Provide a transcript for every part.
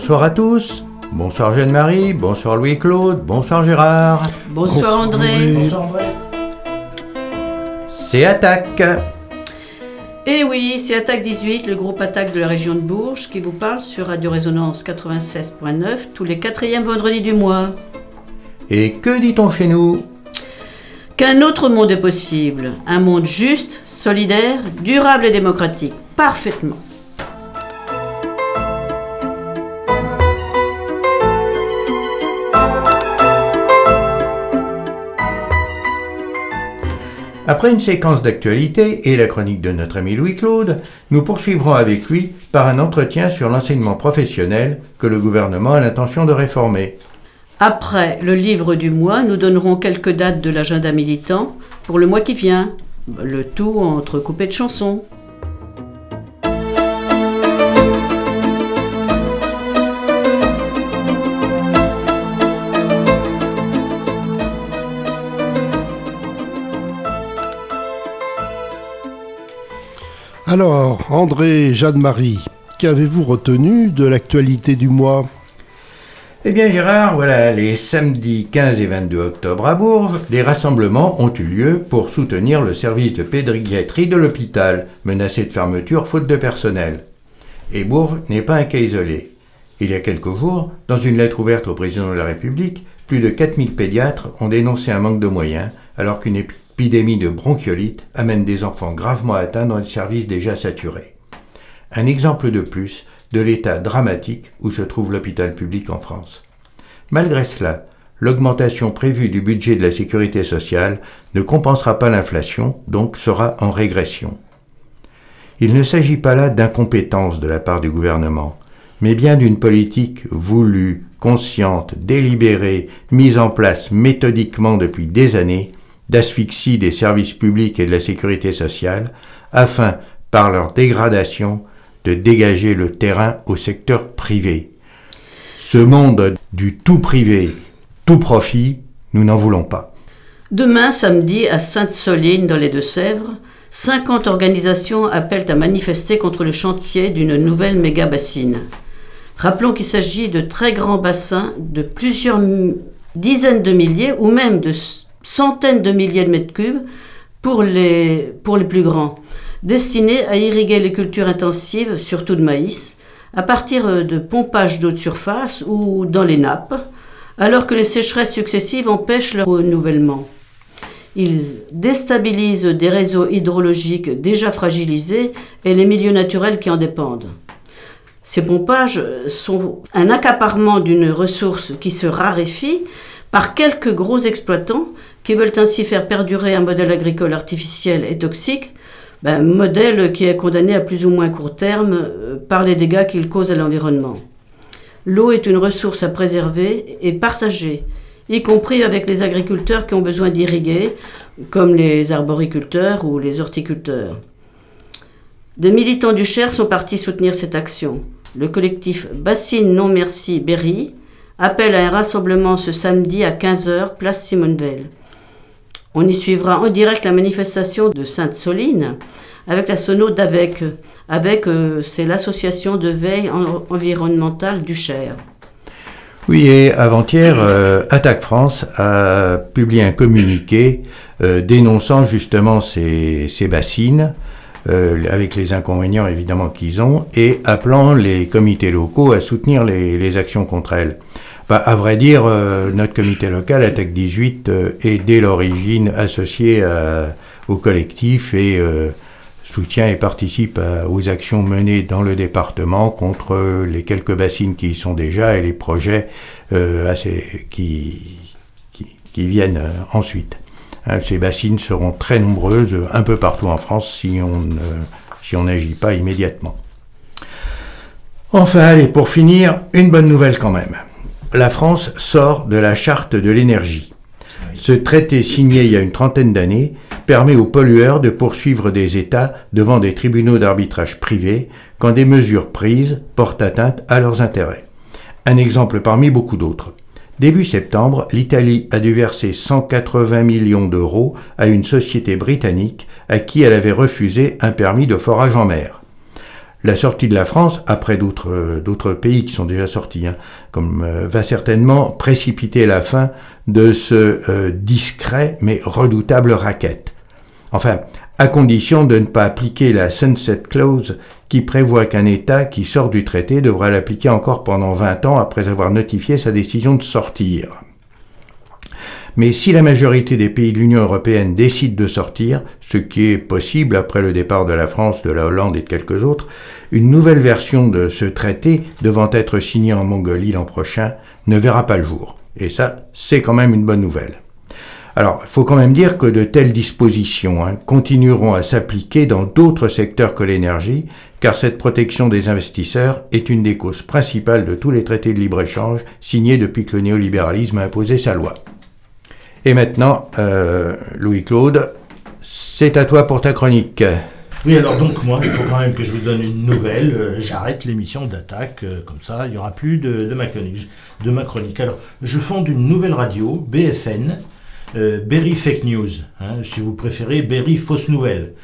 Bonsoir à tous. Bonsoir Jeanne-Marie, bonsoir Louis-Claude, bonsoir Gérard. Bonsoir André. Bonsoir André. C'est Attac. Eh oui, c'est Attac 18, le groupe Attac de la région de Bourges, qui vous parle sur Radio Résonance 96.9 tous les 4e vendredis du mois. Et que dit-on chez nous ? Qu'un autre monde est possible, un monde juste, solidaire, durable et démocratique, parfaitement. Après une séquence d'actualités et la chronique de notre ami Louis-Claude, nous poursuivrons avec lui par un entretien sur l'enseignement professionnel que le gouvernement a l'intention de réformer. Après le livre du mois, nous donnerons quelques dates de l'agenda militant pour le mois qui vient, le tout entrecoupé de chansons. Alors, André, Jeanne-Marie, qu'avez-vous retenu de l'actualité du mois ? Eh bien Gérard, voilà, les samedis 15 et 22 octobre à Bourges, des rassemblements ont eu lieu pour soutenir le service de pédiatrie de l'hôpital, menacé de fermeture faute de personnel. Et Bourges n'est pas un cas isolé. Il y a quelques jours, dans une lettre ouverte au président de la République, plus de 4000 pédiatres ont dénoncé un manque de moyens, alors qu'une l'épidémie de bronchiolite amène des enfants gravement atteints dans des services déjà saturés. Un exemple de plus de l'état dramatique où se trouve l'hôpital public en France. Malgré cela, l'augmentation prévue du budget de la sécurité sociale ne compensera pas l'inflation, donc sera en régression. Il ne s'agit pas là d'incompétence de la part du gouvernement, mais bien d'une politique voulue, consciente, délibérée, mise en place méthodiquement depuis des années, d'asphyxie des services publics et de la sécurité sociale, afin, par leur dégradation, de dégager le terrain au secteur privé. Ce monde du tout privé, tout profit, nous n'en voulons pas. Demain, samedi, à Sainte-Soline, dans les Deux-Sèvres, 50 organisations appellent à manifester contre le chantier d'une nouvelle méga-bassine. Rappelons qu'il s'agit de très grands bassins de plusieurs dizaines de milliers ou même de centaines de milliers de mètres cubes pour les plus grands, destinés à irriguer les cultures intensives, surtout de maïs, à partir de pompage d'eau de surface ou dans les nappes, alors que les sécheresses successives empêchent leur renouvellement. Ils déstabilisent des réseaux hydrologiques déjà fragilisés et les milieux naturels qui en dépendent. Ces pompages sont un accaparement d'une ressource qui se raréfie par quelques gros exploitants qui veulent ainsi faire perdurer un modèle agricole artificiel et toxique, modèle qui est condamné à plus ou moins court terme par les dégâts qu'il cause à l'environnement. L'eau est une ressource à préserver et partager, y compris avec les agriculteurs qui ont besoin d'irriguer, comme les arboriculteurs ou les horticulteurs. Des militants du Cher sont partis soutenir cette action. Le collectif Bassine Non Merci Berry appelle à un rassemblement ce samedi à 15h, place Simone Veil. On y suivra en direct la manifestation de Sainte-Soline avec la sono d'AVEC. AVEC, c'est l'association de veille environnementale du Cher. Oui, et avant-hier, Attac France a publié un communiqué dénonçant justement ces bassines, avec les inconvénients évidemment qu'ils ont, et appelant les comités locaux à soutenir les actions contre elles. À vrai dire, notre comité local, Attac 18, est dès l'origine associé au collectif et soutient et participe aux actions menées dans le département contre les quelques bassines qui y sont déjà et les projets qui viennent ensuite. Ces bassines seront très nombreuses un peu partout en France si on n'agit pas immédiatement. Enfin, allez, pour finir, une bonne nouvelle quand même. La France sort de la charte de l'énergie. Ce traité signé il y a une trentaine d'années permet aux pollueurs de poursuivre des États devant des tribunaux d'arbitrage privés quand des mesures prises portent atteinte à leurs intérêts. Un exemple parmi beaucoup d'autres. Début septembre, l'Italie a dû verser 180 millions d'euros à une société britannique à qui elle avait refusé un permis de forage en mer. la sortie de la France, après d'autres pays qui sont déjà sortis, va certainement précipiter la fin de ce discret mais redoutable racket. Enfin, à condition de ne pas appliquer la Sunset Clause qui prévoit qu'un État qui sort du traité devra l'appliquer encore pendant 20 ans après avoir notifié sa décision de sortir. Mais si la majorité des pays de l'Union européenne décident de sortir, ce qui est possible après le départ de la France, de la Hollande et de quelques autres, une nouvelle version de ce traité, devant être signée en Mongolie l'an prochain, ne verra pas le jour. Et ça, c'est quand même une bonne nouvelle. Alors, il faut quand même dire que de telles dispositions continueront à s'appliquer dans d'autres secteurs que l'énergie, car cette protection des investisseurs est une des causes principales de tous les traités de libre-échange signés depuis que le néolibéralisme a imposé sa loi. Et maintenant, Louis-Claude, c'est à toi pour ta chronique. Oui, alors donc moi, il faut quand même que je vous donne une nouvelle. J'arrête l'émission d'Attac, comme ça, il n'y aura plus de ma chronique. Alors, je fonde une nouvelle radio, BFN, Berry Fake News, si vous préférez, Berry Fausse Nouvelle.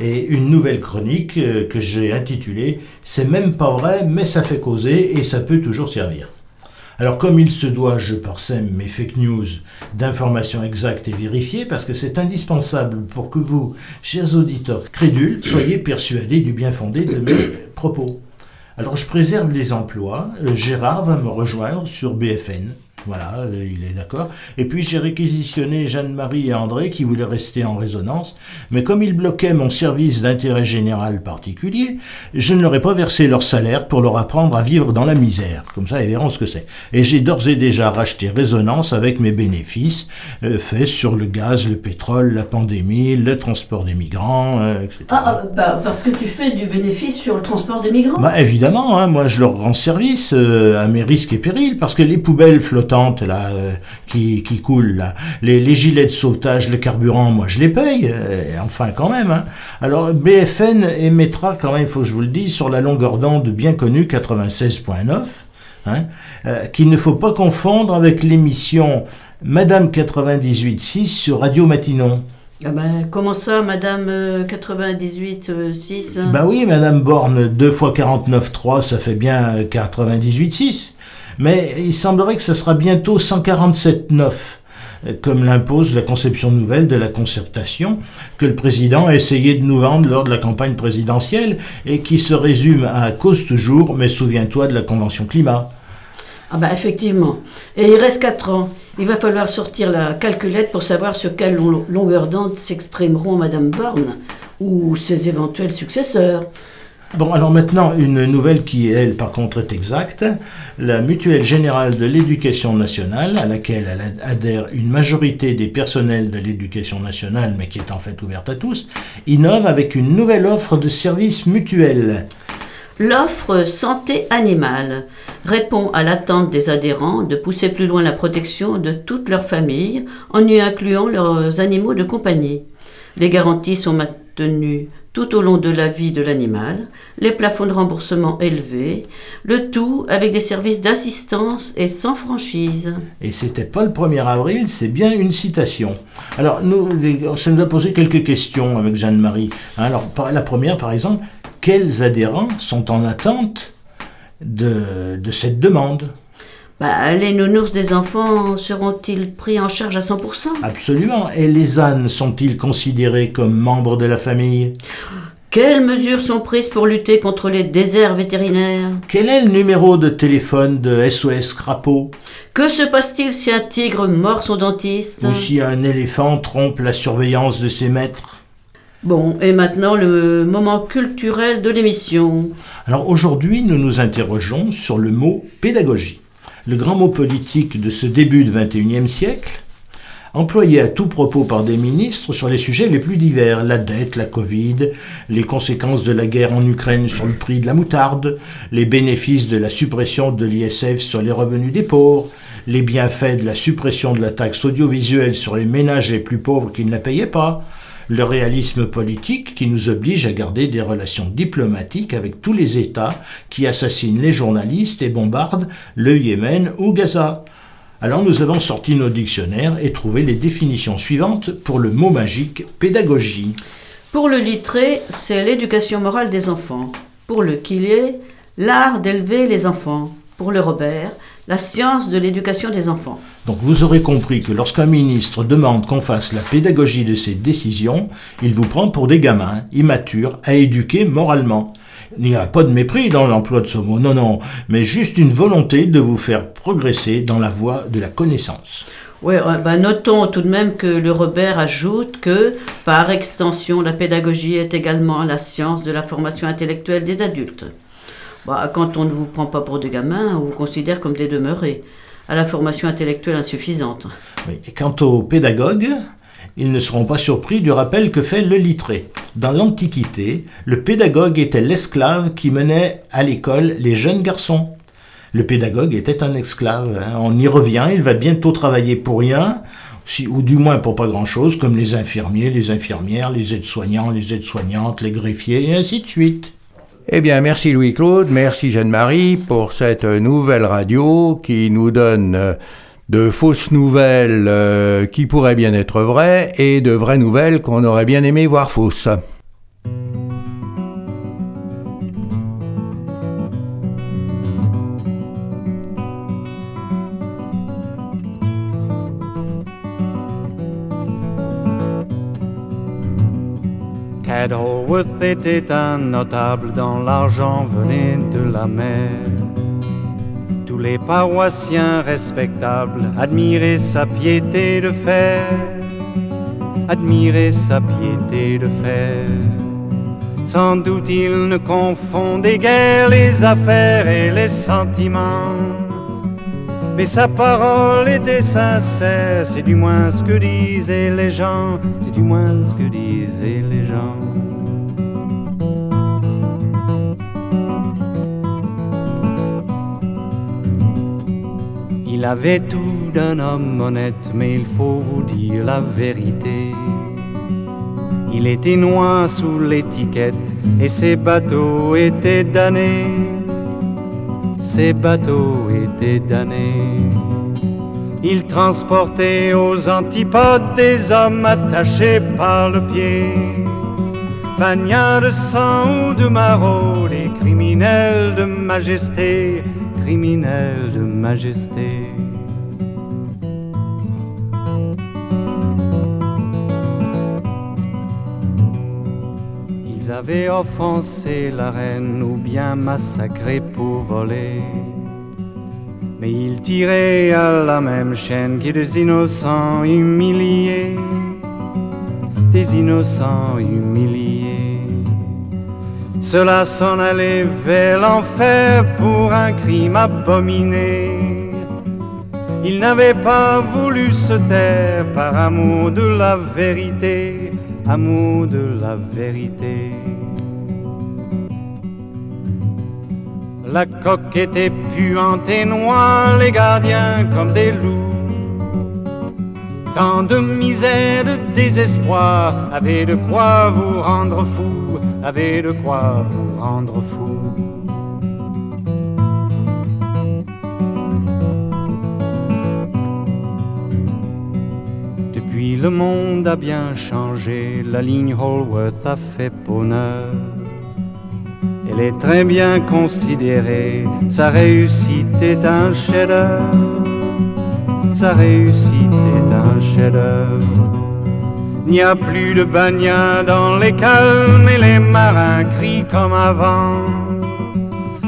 Et une nouvelle chronique que j'ai intitulée « C'est même pas vrai, mais ça fait causer et ça peut toujours servir ». Alors comme il se doit, je parsème mes fake news d'informations exactes et vérifiées parce que c'est indispensable pour que vous, chers auditeurs crédules, soyez persuadés du bien fondé de mes propos. Alors je préserve les emplois, Gérard va me rejoindre sur BFN, voilà, il est d'accord. Et puis j'ai réquisitionné Jeanne-Marie et André qui voulaient rester en résonance, mais comme ils bloquaient mon service d'intérêt général particulier, je ne leur ai pas versé leur salaire pour leur apprendre à vivre dans la misère. Comme ça, ils verront ce que c'est. Et j'ai d'ores et déjà racheté Résonance avec mes bénéfices faits sur le gaz, le pétrole, la pandémie, le transport des migrants, etc. Parce que tu fais du bénéfice sur le transport des migrants ? Bah évidemment, moi je leur rends service à mes risques et périls, parce que les poubelles flottantes là, qui coulent, là. Les gilets de sauvetage, le carburant, moi je les paye, enfin quand même. Alors BFN émettra quand même, il faut que je vous le dise, sur la longueur d'onde bien connue 96.9, qu'il ne faut pas confondre avec l'émission Madame 98.6 sur Radio Matinon. Ah ben, comment ça, Madame 98.6 Ben oui, Madame Borne, 2 fois 49.3, ça fait bien 98.6. Mais il semblerait que ça sera bientôt 147.9, comme l'impose la conception nouvelle de la concertation que le président a essayé de nous vendre lors de la campagne présidentielle et qui se résume à « cause toujours, mais souviens-toi de la Convention climat ». Ah ben effectivement, et il reste 4 ans. Il va falloir sortir la calculette pour savoir sur quelle longueur d'onde s'exprimeront Madame Borne ou ses éventuels successeurs. Bon, alors maintenant, une nouvelle qui, elle, par contre, est exacte. La Mutuelle Générale de l'Éducation Nationale, à laquelle adhère une majorité des personnels de l'Éducation Nationale, mais qui est en fait ouverte à tous, innove avec une nouvelle offre de services mutuels. L'offre santé animale répond à l'attente des adhérents de pousser plus loin la protection de toute leur famille en y incluant leurs animaux de compagnie. Les garanties sont maintenues tout au long de la vie de l'animal, les plafonds de remboursement élevés, le tout avec des services d'assistance et sans franchise. Et c'était pas le 1er avril, c'est bien une citation. Alors, ça nous a posé quelques questions avec Jeanne-Marie. Alors, la première, par exemple, quels adhérents sont en attente de cette demande ? Bah, les nounours des enfants seront-ils pris en charge à 100% ? Absolument. Et les ânes sont-ils considérés comme membres de la famille ? Quelles mesures sont prises pour lutter contre les déserts vétérinaires ? Quel est le numéro de téléphone de SOS Crapaud ? Que se passe-t-il si un tigre mord son dentiste ? Ou si un éléphant trompe la surveillance de ses maîtres ? Bon, et maintenant le moment culturel de l'émission. Alors aujourd'hui, nous nous interrogeons sur le mot « pédagogie ». Le grand mot politique de ce début du XXIe siècle, employé à tout propos par des ministres sur les sujets les plus divers, la dette, la Covid, les conséquences de la guerre en Ukraine sur le prix de la moutarde, les bénéfices de la suppression de l'ISF sur les revenus des pauvres, les bienfaits de la suppression de la taxe audiovisuelle sur les ménages les plus pauvres qui ne la payaient pas, le réalisme politique qui nous oblige à garder des relations diplomatiques avec tous les États qui assassinent les journalistes et bombardent le Yémen ou Gaza. Alors nous avons sorti nos dictionnaires et trouvé les définitions suivantes pour le mot magique « pédagogie ». Pour le littré, c'est l'éducation morale des enfants. pour le Quillet, l'art d'élever les enfants, pour le Robert, la science de l'éducation des enfants. Donc vous aurez compris que lorsqu'un ministre demande qu'on fasse la pédagogie de ses décisions, il vous prend pour des gamins, immatures, à éduquer moralement. Il n'y a pas de mépris dans l'emploi de ce mot, non, non, mais juste une volonté de vous faire progresser dans la voie de la connaissance. Oui, ben notons tout de même que le Robert ajoute que, par extension, la pédagogie est également la science de la formation intellectuelle des adultes. Bah, quand on ne vous prend pas pour des gamins, on vous considère comme des demeurés, à la formation intellectuelle insuffisante. Oui. Et quant aux pédagogues, ils ne seront pas surpris du rappel que fait le Littré. Dans l'Antiquité, le pédagogue était l'esclave qui menait à l'école les jeunes garçons. Le pédagogue était un esclave. Hein. On y revient, il va bientôt travailler pour rien, ou du moins pour pas grand-chose, comme les infirmiers, les infirmières, les aides-soignants, les aides-soignantes, les greffiers, et ainsi de suite. Eh bien, merci Louis-Claude, merci Jeanne-Marie pour cette nouvelle radio qui nous donne de fausses nouvelles qui pourraient bien être vraies et de vraies nouvelles qu'on aurait bien aimé voir fausses. Ted Haworth était un notable dans l'argent venait de la mer. Tous les paroissiens respectables admiraient sa piété de fer, admiraient sa piété de fer. Sans doute il ne confondait guère les affaires et les sentiments, mais sa parole était sincère, c'est du moins ce que disaient les gens, c'est du moins ce que disaient les gens. Il avait tout d'un homme honnête, mais il faut vous dire la vérité. Il était noir sous l'étiquette et ses bateaux étaient damnés. Ses bateaux étaient damnés. Il transportait aux antipodes des hommes attachés par le pied, bagnards de sang ou de maraud, des criminels de majesté, criminels de majesté. Ils avaient offensé la reine ou bien massacré pour voler, mais ils tiraient à la même chaîne que des innocents humiliés, des innocents humiliés. Cela s'en allait vers l'enfer pour un crime abominé. Ils n'avaient pas voulu se taire par amour de la vérité, amour de la vérité. La coque était puante et noire, les gardiens comme des loups. Tant de misère, de désespoir, avait de quoi vous rendre fou, avait de quoi vous rendre fou. Depuis le monde a bien changé, la ligne Haworth a fait bonheur. Elle est très bien considérée, sa réussite est un chef-d'œuvre. Sa réussite est un chef-d'œuvre. Il n'y a plus de bagnards dans les calmes et les marins crient comme avant.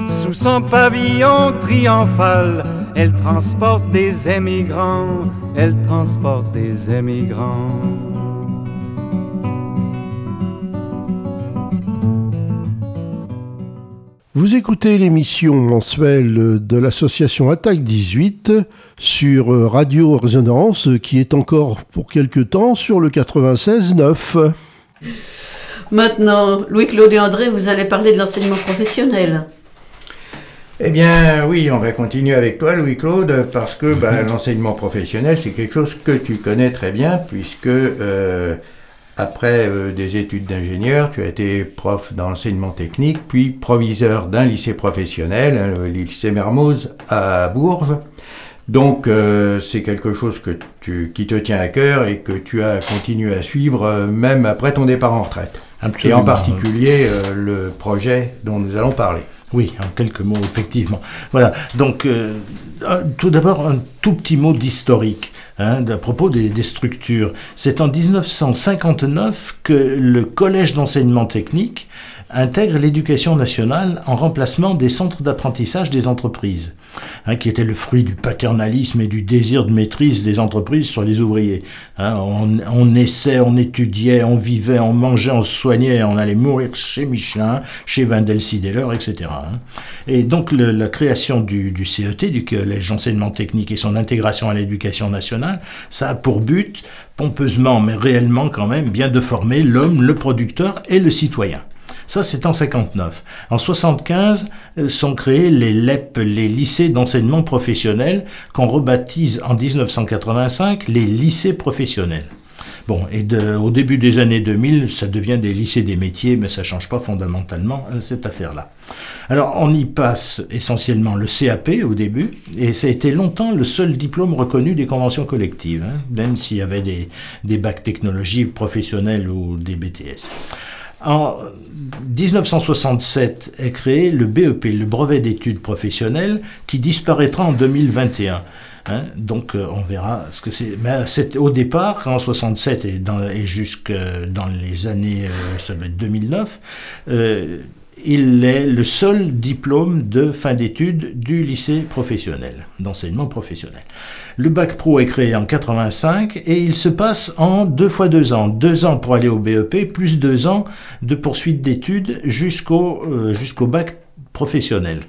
Sous son pavillon triomphal, elle transporte des émigrants, elle transporte des émigrants. Vous écoutez l'émission mensuelle de l'association Attac 18 sur Radio Résonance, qui est encore pour quelque temps sur le 96.9. Maintenant, Louis-Claude et André, vous allez parler de l'enseignement professionnel. Eh bien oui, on va continuer avec toi Louis-Claude, parce que l'enseignement professionnel c'est quelque chose que tu connais très bien, puisque après des études d'ingénieur, tu as été prof d'enseignement technique, puis proviseur d'un lycée professionnel, le lycée Mermoz à Bourges. Donc c'est quelque chose que qui te tient à cœur et que tu as continué à suivre même après ton départ en retraite. Absolument. Et en particulier le projet dont nous allons parler. Oui, en quelques mots, effectivement. Voilà, donc tout d'abord un tout petit mot d'historique à propos des structures. C'est en 1959 que le Collège d'enseignement technique intègre l'éducation nationale en remplacement des centres d'apprentissage des entreprises, qui était le fruit du paternalisme et du désir de maîtrise des entreprises sur les ouvriers. On essaie, on étudiait, on vivait, on mangeait, on se soignait, on allait mourir chez Michelin, chez Vandelcideler, etc. Et donc la création du CET, du Collège d'enseignement technique, et son intégration à l'éducation nationale, ça a pour but, pompeusement mais réellement quand même, bien de former l'homme, le producteur et le citoyen. Ça, c'est en 59. En 75, sont créés les LEP, les lycées d'enseignement professionnel, qu'on rebaptise en 1985 les lycées professionnels. Bon, et au début des années 2000, ça devient des lycées des métiers, mais ça ne change pas fondamentalement cette affaire-là. Alors, on y passe essentiellement le CAP au début, et ça a été longtemps le seul diplôme reconnu des conventions collectives, même s'il y avait des bacs technologies professionnelles ou des BTS. En 1967 est créé le BEP, le brevet d'études professionnelles, qui disparaîtra en 2021. Donc on verra ce que c'est. Mais au départ, en 67 et jusque dans les années 2009, il est le seul diplôme de fin d'études du lycée professionnel, d'enseignement professionnel. Le bac pro est créé en 85 et il se passe en 2 fois 2 ans. 2 ans pour aller au BEP, plus 2 ans de poursuite d'études jusqu'au bac professionnel.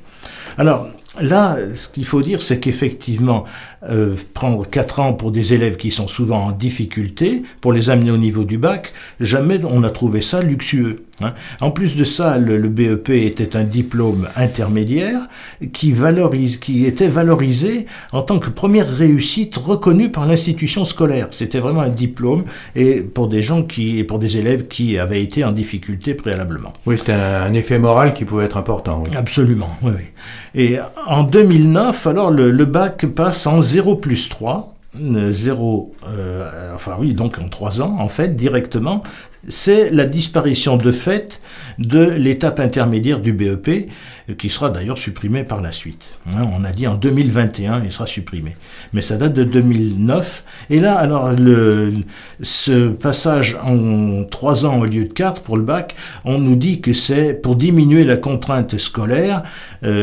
Alors là, ce qu'il faut dire, c'est qu'effectivement, prendre 4 ans pour des élèves qui sont souvent en difficulté, pour les amener au niveau du bac, jamais on a trouvé ça luxueux. En plus de ça, le BEP était un diplôme intermédiaire qui était valorisé en tant que première réussite reconnue par l'institution scolaire. C'était vraiment un diplôme pour des élèves qui avaient été en difficulté préalablement. Oui, c'était un effet moral qui pouvait être important. Oui. Absolument, oui. Et en 2009, alors le bac passe en 0+3. Donc en 3 ans, en fait, directement, c'est la disparition de fait de l'étape intermédiaire du BEP, qui sera d'ailleurs supprimée par la suite. On a dit en 2021, il sera supprimé. Mais ça date de 2009. Et là, alors, ce passage en 3 ans au lieu de 4 pour le bac, on nous dit que c'est pour diminuer la contrainte scolaire,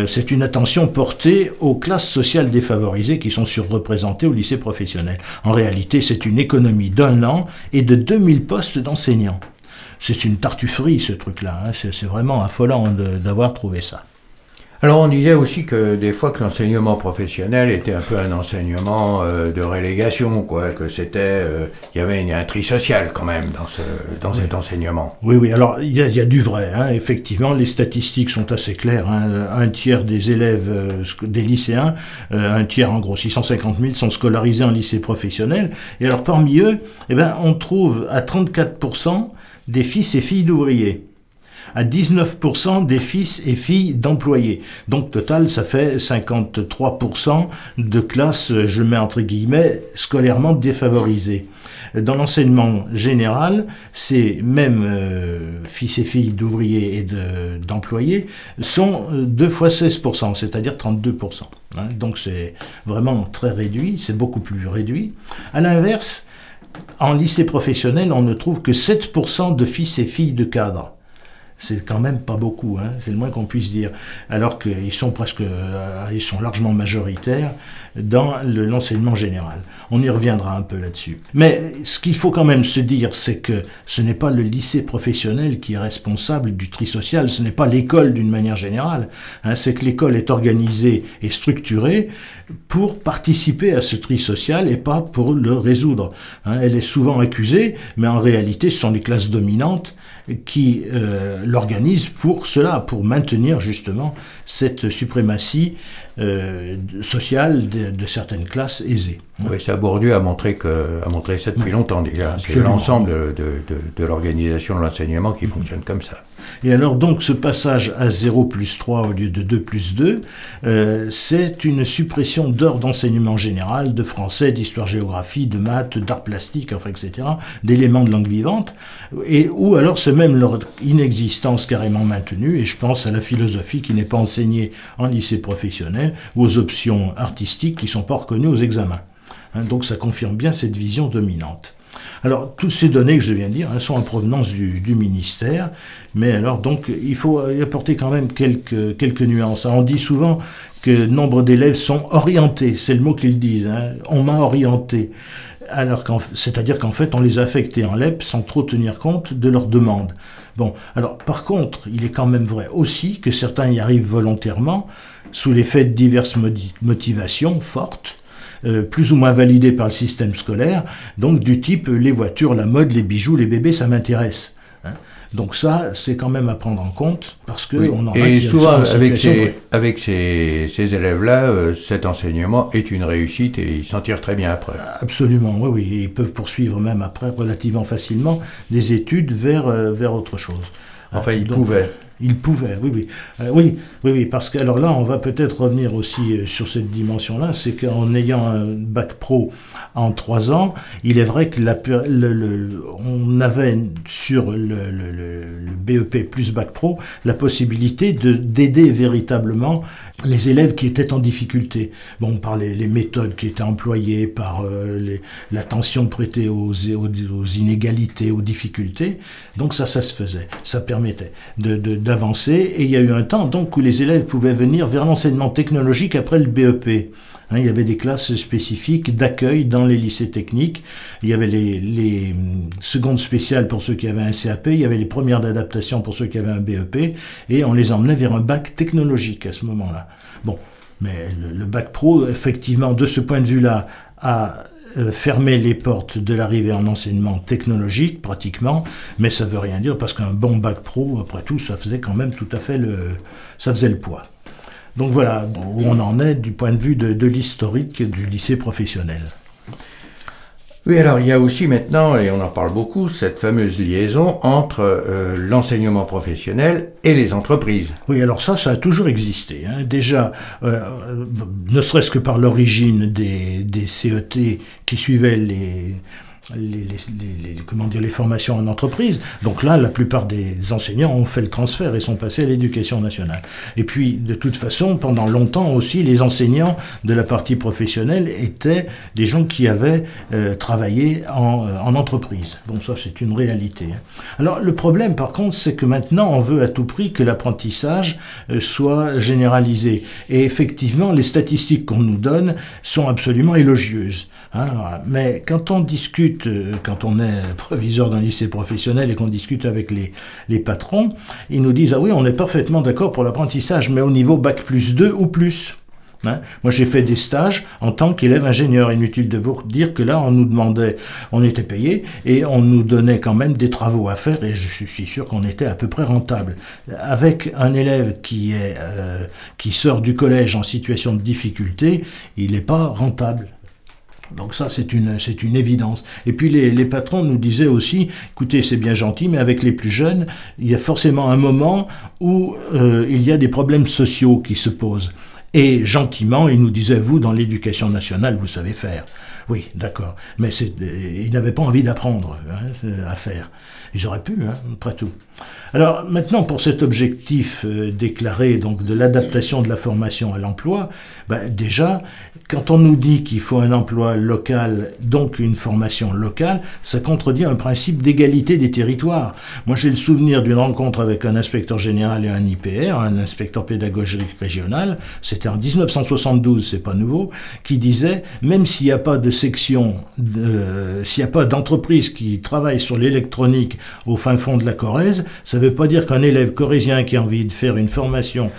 c'est une attention portée aux classes sociales défavorisées qui sont surreprésentées au lycée professionnel. En réalité, c'est une économie d'un an et de 2000 postes d'enseignants. C'est une tartufferie ce truc-là, c'est vraiment affolant d'avoir trouvé ça. Alors on disait aussi que des fois que l'enseignement professionnel était un peu un enseignement de relégation, quoi, que c'était, il y avait un tri social quand même dans cet enseignement. Oui, alors il y a du vrai, effectivement les statistiques sont assez claires, un tiers des élèves, des lycéens, un tiers en gros, 650 000 sont scolarisés en lycée professionnel, et alors parmi eux, on trouve à 34% des fils et filles d'ouvriers. À 19% des fils et filles d'employés. Donc, total, ça fait 53% de classes, je mets entre guillemets, scolairement défavorisées. Dans l'enseignement général, ces mêmes fils et filles d'ouvriers et d'employés sont 2 fois 16%, c'est-à-dire 32%. Donc, c'est vraiment très réduit, c'est beaucoup plus réduit. À l'inverse, en lycée professionnel, on ne trouve que 7% de fils et filles de cadres. C'est quand même pas beaucoup, c'est le moins qu'on puisse dire. Alors qu'ils sont ils sont largement majoritaires dans l'enseignement général. On y reviendra un peu là-dessus. Mais ce qu'il faut quand même se dire, c'est que ce n'est pas le lycée professionnel qui est responsable du tri social, ce n'est pas l'école d'une manière générale. C'est que l'école est organisée et structurée pour participer à ce tri social et pas pour le résoudre. Elle est souvent accusée, mais en réalité, ce sont les classes dominantes qui l'organise pour cela, pour maintenir justement cette suprématie sociale de certaines classes aisées. Oui, ça Bourdieu a montré ça depuis longtemps déjà. C'est l'ensemble de l'organisation de l'enseignement qui fonctionne comme ça. Et alors donc ce passage à 0+3 au lieu de 2+2, c'est une suppression d'heures d'enseignement général, de français, d'histoire-géographie, de maths, d'art plastique, enfin, etc., d'éléments de langue vivante, et ou alors c'est même leur inexistence carrément maintenue, et je pense à la philosophie qui n'est pas enseignée en lycée professionnel, ou aux options artistiques qui ne sont pas reconnues aux examens. Donc ça confirme bien cette vision dominante. Alors, toutes ces données que je viens de dire sont en provenance du ministère, mais alors donc il faut y apporter quand même quelques nuances. Alors, on dit souvent que nombre d'élèves sont orientés, c'est le mot qu'ils disent, on m'a orienté. Alors c'est-à-dire qu'en fait, on les a affectés en LEP sans trop tenir compte de leurs demandes. Bon, alors par contre, il est quand même vrai aussi que certains y arrivent volontairement, sous l'effet de diverses motivations fortes, plus ou moins validés par le système scolaire, donc du type les voitures, la mode, les bijoux, les bébés, ça m'intéresse. Donc ça, c'est quand même à prendre en compte, parce que on en a... Et souvent, avec ces élèves-là, cet enseignement est une réussite et ils s'en tirent très bien après. Absolument, oui. Et ils peuvent poursuivre même après, relativement facilement, des études vers autre chose. Enfin, ils pouvaient, oui. Oui, parce que alors là, on va peut-être revenir aussi sur cette dimension-là, c'est qu'en ayant un bac pro en 3 ans, il est vrai que on avait sur le BEP plus bac pro la possibilité d'aider véritablement les élèves qui étaient en difficulté. Bon, par les méthodes qui étaient employées, par l'attention prêtée aux inégalités, aux difficultés. Donc ça se faisait, ça permettait d'avancer, et il y a eu un temps donc où les élèves pouvaient venir vers l'enseignement technologique après le BEP. Il y avait des classes spécifiques d'accueil dans les lycées techniques, il y avait les secondes spéciales pour ceux qui avaient un CAP, il y avait les premières d'adaptation pour ceux qui avaient un BEP, et on les emmenait vers un bac technologique à ce moment-là. Bon, mais le bac pro, effectivement, de ce point de vue-là, a fermer les portes de l'arrivée en enseignement technologique, pratiquement, mais ça ne veut rien dire, parce qu'un bon bac pro, après tout, ça faisait quand même tout à fait le poids. Donc voilà où on en est du point de vue de l'historique du lycée professionnel. Oui, alors il y a aussi maintenant, et on en parle beaucoup, cette fameuse liaison entre l'enseignement professionnel et les entreprises. Oui, alors ça a toujours existé. Déjà, ne serait-ce que par l'origine des CET qui suivaient les formations en entreprise. Donc là, la plupart des enseignants ont fait le transfert et sont passés à l'éducation nationale. Et puis, de toute façon, pendant longtemps aussi, les enseignants de la partie professionnelle étaient des gens qui avaient travaillé en entreprise. Bon, ça, c'est une réalité. Alors, le problème, par contre, c'est que maintenant, on veut à tout prix que l'apprentissage soit généralisé. Et effectivement, les statistiques qu'on nous donne sont absolument élogieuses. Mais quand on discute, quand on est proviseur d'un lycée professionnel et qu'on discute avec les patrons, ils nous disent « Ah oui, on est parfaitement d'accord pour l'apprentissage, mais au niveau bac plus 2 ou plus ». Moi, j'ai fait des stages en tant qu'élève ingénieur. Inutile de vous dire que là, on nous demandait, on était payé et on nous donnait quand même des travaux à faire, et je suis sûr qu'on était à peu près rentable. Avec un élève qui sort du collège en situation de difficulté, il n'est pas rentable. Donc ça, c'est une évidence. Et puis les patrons nous disaient aussi, écoutez, c'est bien gentil, mais avec les plus jeunes, il y a forcément un moment où il y a des problèmes sociaux qui se posent. Et gentiment, ils nous disaient, vous, dans l'éducation nationale, vous savez faire. Oui, d'accord. Mais ils n'avaient pas envie d'apprendre à faire. Ils auraient pu, après tout. Alors maintenant, pour cet objectif déclaré donc de l'adaptation de la formation à l'emploi, déjà, quand on nous dit qu'il faut un emploi local, donc une formation locale, ça contredit un principe d'égalité des territoires. Moi, j'ai le souvenir d'une rencontre avec un inspecteur général et un IPR, un inspecteur pédagogique régional, c'était en 1972, c'est pas nouveau, qui disait, même s'il n'y a pas de section, s'il n'y a pas d'entreprise qui travaille sur l'électronique au fin fond de la Corrèze, ça ne veut pas dire qu'un élève corrézien qui a envie de faire une formation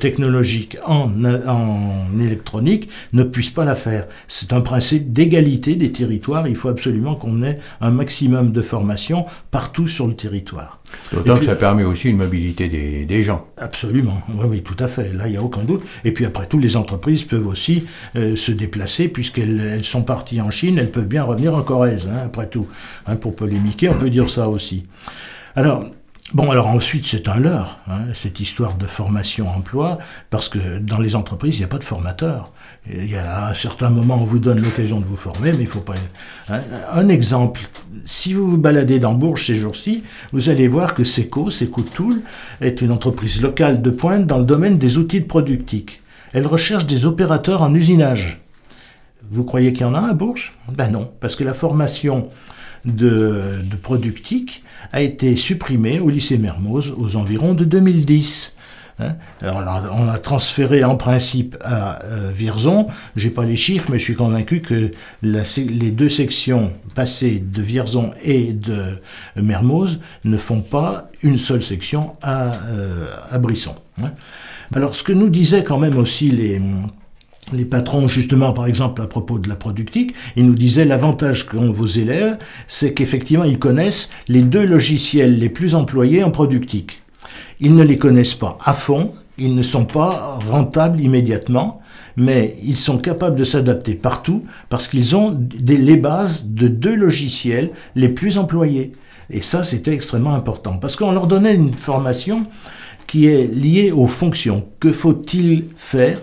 technologique en électronique ne puisse pas la faire. C'est un principe d'égalité des territoires, il faut absolument qu'on ait un maximum de formation partout sur le territoire. D'autant que ça permet aussi une mobilité des gens. Absolument, oui, tout à fait, là il n'y a aucun doute. Et puis après tout, les entreprises peuvent aussi se déplacer, puisqu'elles sont parties en Chine, elles peuvent bien revenir en Corrèze, hein, après tout. Hein, pour polémiquer, on peut dire ça aussi. Alors ensuite c'est un leurre, hein, cette histoire de formation-emploi, parce que dans les entreprises, il n'y a pas de formateur. Il y a un certain moment, on vous donne l'occasion de vous former, mais il ne faut pas... Hein. Un exemple, si vous vous baladez dans Bourges ces jours-ci, vous allez voir que Seco Tool, est une entreprise locale de pointe dans le domaine des outils de productique. Elle recherche des opérateurs en usinage. Vous croyez qu'il y en a à Bourges ? Ben non, parce que la formation... de productique a été supprimé au lycée Mermoz aux environs de 2010. Hein ? Alors, on a transféré en principe à Vierzon. Je n'ai pas les chiffres, mais je suis convaincu que les deux sections passées de Vierzon et de Mermoz ne font pas une seule section à Brisson. Hein ? Alors, ce que nous disaient quand même aussi les patrons, justement, par exemple, à propos de la productique, ils nous disaient l'avantage qu'ont vos élèves, c'est qu'effectivement, ils connaissent les deux logiciels les plus employés en productique. Ils ne les connaissent pas à fond, ils ne sont pas rentables immédiatement, mais ils sont capables de s'adapter partout parce qu'ils ont les bases de deux logiciels les plus employés. Et ça, c'était extrêmement important parce qu'on leur donnait une formation qui est liée aux fonctions. Que faut-il faire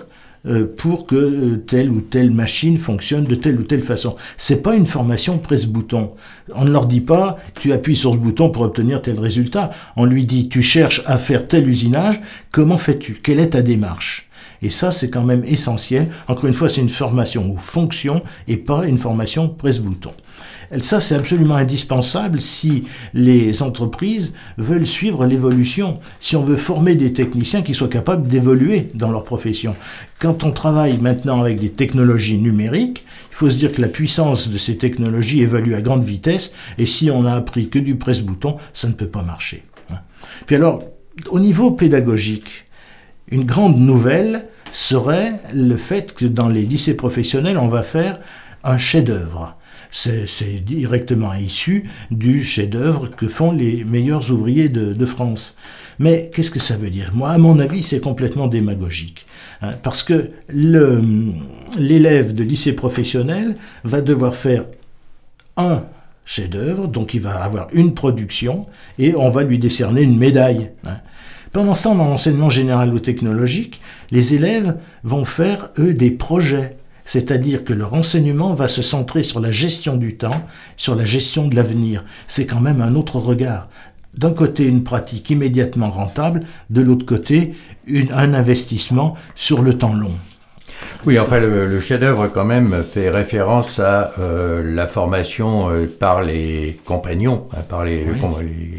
pour que telle ou telle machine fonctionne de telle ou telle façon. C'est pas une formation presse-bouton. On ne leur dit pas, tu appuies sur ce bouton pour obtenir tel résultat. On lui dit, tu cherches à faire tel usinage, comment fais-tu ? Quelle est ta démarche ? Et ça, c'est quand même essentiel. Encore une fois, c'est une formation aux fonctions et pas une formation presse-bouton. Ça, c'est absolument indispensable si les entreprises veulent suivre l'évolution, si on veut former des techniciens qui soient capables d'évoluer dans leur profession. Quand on travaille maintenant avec des technologies numériques, il faut se dire que la puissance de ces technologies évolue à grande vitesse, et si on a appris que du presse-bouton, ça ne peut pas marcher. Puis alors, au niveau pédagogique, une grande nouvelle serait le fait que dans les lycées professionnels, on va faire un chef-d'œuvre. C'est directement issu du chef-d'œuvre que font les meilleurs ouvriers de France. Mais qu'est-ce que ça veut dire ? Moi, à mon avis, c'est complètement démagogique. Hein, parce que l'élève de lycée professionnel va devoir faire un chef-d'œuvre, donc il va avoir une production, et on va lui décerner une médaille. Hein. Pendant ce temps, dans l'enseignement général ou technologique, les élèves vont faire, eux, des projets. C'est-à-dire que leur enseignement va se centrer sur la gestion du temps, sur la gestion de l'avenir. C'est quand même un autre regard. D'un côté, une pratique immédiatement rentable, de l'autre côté, un investissement sur le temps long. Oui, enfin, le chef-d'œuvre, quand même, fait référence à la formation par les compagnons, hein, par les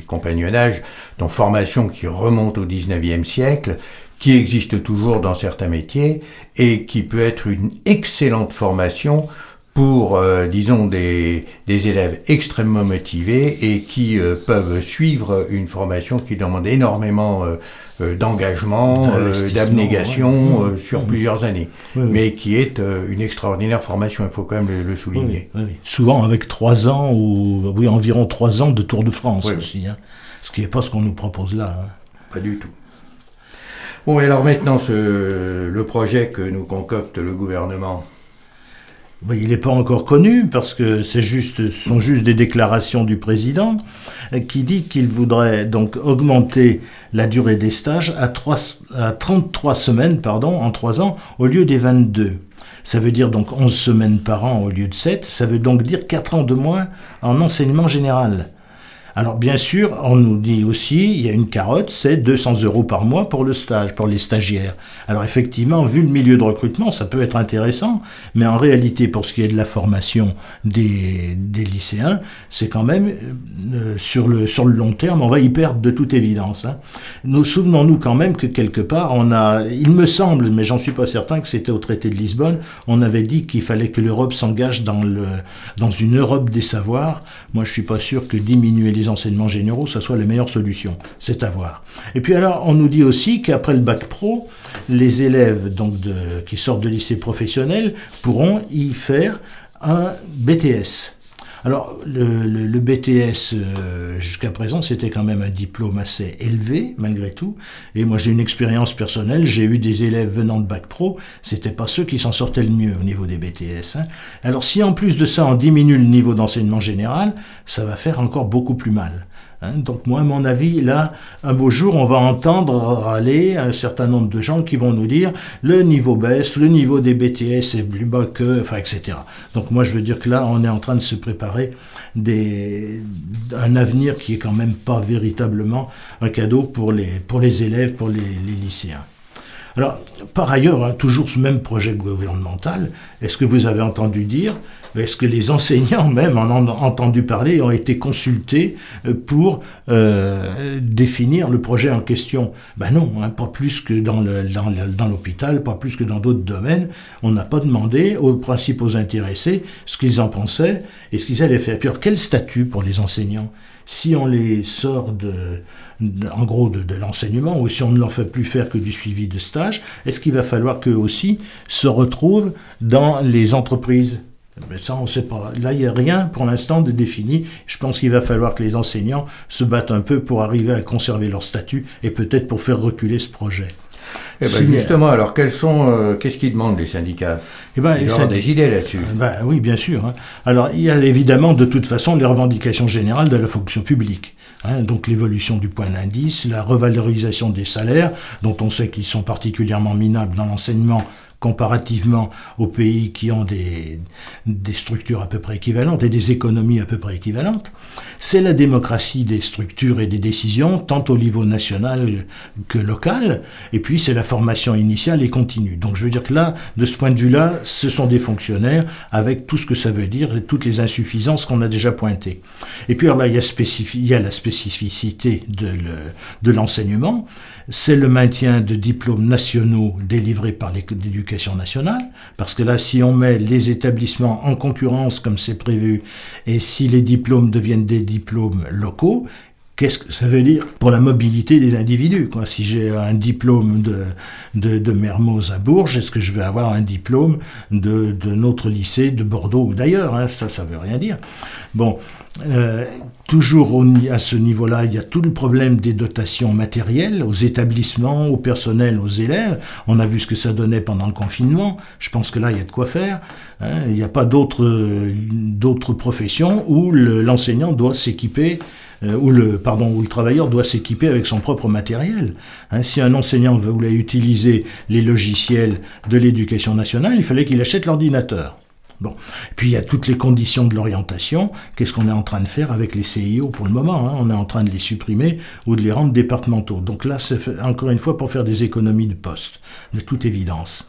compagnonnages, donc formation qui remonte au 19e siècle, qui existe toujours dans certains métiers et qui peut être une excellente formation pour, disons, des élèves extrêmement motivés et qui peuvent suivre une formation qui demande énormément d'engagement, d'abnégation sur plusieurs années, mais qui est une extraordinaire formation, il faut quand même le souligner. Oui. Souvent avec 3 ans ou environ 3 ans de Tour de France aussi, hein, ce qui n'est pas ce qu'on nous propose là. Hein. Pas du tout. Bon, et alors maintenant, le projet que nous concocte le gouvernement ? Il n'est pas encore connu, parce que ce sont juste des déclarations du président, qui dit qu'il voudrait donc augmenter la durée des stages à 33 semaines en 3 ans, au lieu des 22. Ça veut dire donc 11 semaines par an au lieu de 7, ça veut donc dire 4 ans de moins en enseignement général. Alors bien sûr, on nous dit aussi, il y a une carotte, c'est 200 € par mois pour le stage, pour les stagiaires. Alors effectivement, vu le milieu de recrutement, ça peut être intéressant, mais en réalité, pour ce qui est de la formation des lycéens, c'est quand même, sur le long terme, on va y perdre de toute évidence. Hein. Nous souvenons-nous quand même que quelque part, il me semble, mais j'en suis pas certain que c'était au traité de Lisbonne, on avait dit qu'il fallait que l'Europe s'engage dans une Europe des savoirs. Moi, je suis pas sûr que diminuer les enseignements généraux, ça soit la meilleure solution. C'est à voir. Et puis alors, on nous dit aussi qu'après le bac pro, les élèves qui sortent de lycée professionnel pourront y faire un BTS. Alors, le BTS, jusqu'à présent, c'était quand même un diplôme assez élevé, malgré tout. Et moi, j'ai une expérience personnelle, j'ai eu des élèves venant de Bac Pro, c'était pas ceux qui s'en sortaient le mieux au niveau des BTS. Hein. Alors, si en plus de ça, on diminue le niveau d'enseignement général, ça va faire encore beaucoup plus mal. Hein. Donc, moi, à mon avis, là, un beau jour, on va entendre râler un certain nombre de gens qui vont nous dire « le niveau baisse, le niveau des BTS est plus bas que... » enfin, etc. Donc, moi, je veux dire que là, on est en train de se préparer un avenir qui est quand même pas véritablement un cadeau pour les élèves, pour les lycéens. Alors, par ailleurs, hein, toujours ce même projet gouvernemental, est-ce que vous avez entendu dire, est-ce que les enseignants même en ont entendu parler, ont été consultés pour définir le projet en question ? Ben non, hein, pas plus que dans l'hôpital, pas plus que dans d'autres domaines. On n'a pas demandé aux principaux intéressés ce qu'ils en pensaient et ce qu'ils allaient faire. Puis alors, quel statut pour les enseignants ? Si on les sort de l'enseignement, ou si on ne leur fait plus faire que du suivi de stage, est-ce qu'il va falloir qu'eux aussi se retrouvent dans les entreprises ? Mais ça, on ne sait pas. Là, il n'y a rien pour l'instant de défini. Je pense qu'il va falloir que les enseignants se battent un peu pour arriver à conserver leur statut et peut-être pour faire reculer ce projet. Eh ben justement, alors qu'est-ce qu'ils demandent les syndicats ? Ils ont des idées là-dessus. Ben, oui, bien sûr. Hein. Alors il y a évidemment de toute façon les revendications générales de la fonction publique. Hein, donc l'évolution du point d'indice, la revalorisation des salaires, dont on sait qu'ils sont particulièrement minables dans l'enseignement comparativement aux pays qui ont des structures à peu près équivalentes et des économies à peu près équivalentes. C'est la démocratie des structures et des décisions, tant au niveau national que local, et puis c'est la formation initiale et continue. Donc je veux dire que là, de ce point de vue-là, ce sont des fonctionnaires avec tout ce que ça veut dire et toutes les insuffisances qu'on a déjà pointées. Et puis alors là, il y a la spécificité de l'enseignement, c'est le maintien de diplômes nationaux délivrés par l'éducation nationale, parce que là, si on met les établissements en concurrence comme c'est prévu, et si les diplômes deviennent des diplômes locaux, qu'est-ce que ça veut dire pour la mobilité des individus, quoi. Si j'ai un diplôme de Mermoz à Bourges, est-ce que je vais avoir un diplôme de notre lycée de Bordeaux ou d'ailleurs, hein, ça veut rien dire. Bon, toujours à ce niveau-là, il y a tout le problème des dotations matérielles aux établissements, au personnel, aux élèves. On a vu ce que ça donnait pendant le confinement. Je pense que là, il y a de quoi faire. Hein. Il n'y a pas d'autres professions où l'enseignant doit s'équiper, où le travailleur doit s'équiper avec son propre matériel. Hein, si un enseignant voulait utiliser les logiciels de l'éducation nationale, il fallait qu'il achète l'ordinateur. Bon. Puis il y a toutes les conditions de l'orientation. Qu'est-ce qu'on est en train de faire avec les CIO pour le moment, hein ? On est en train de les supprimer ou de les rendre départementaux. Donc là, c'est encore une fois pour faire des économies de poste, de toute évidence.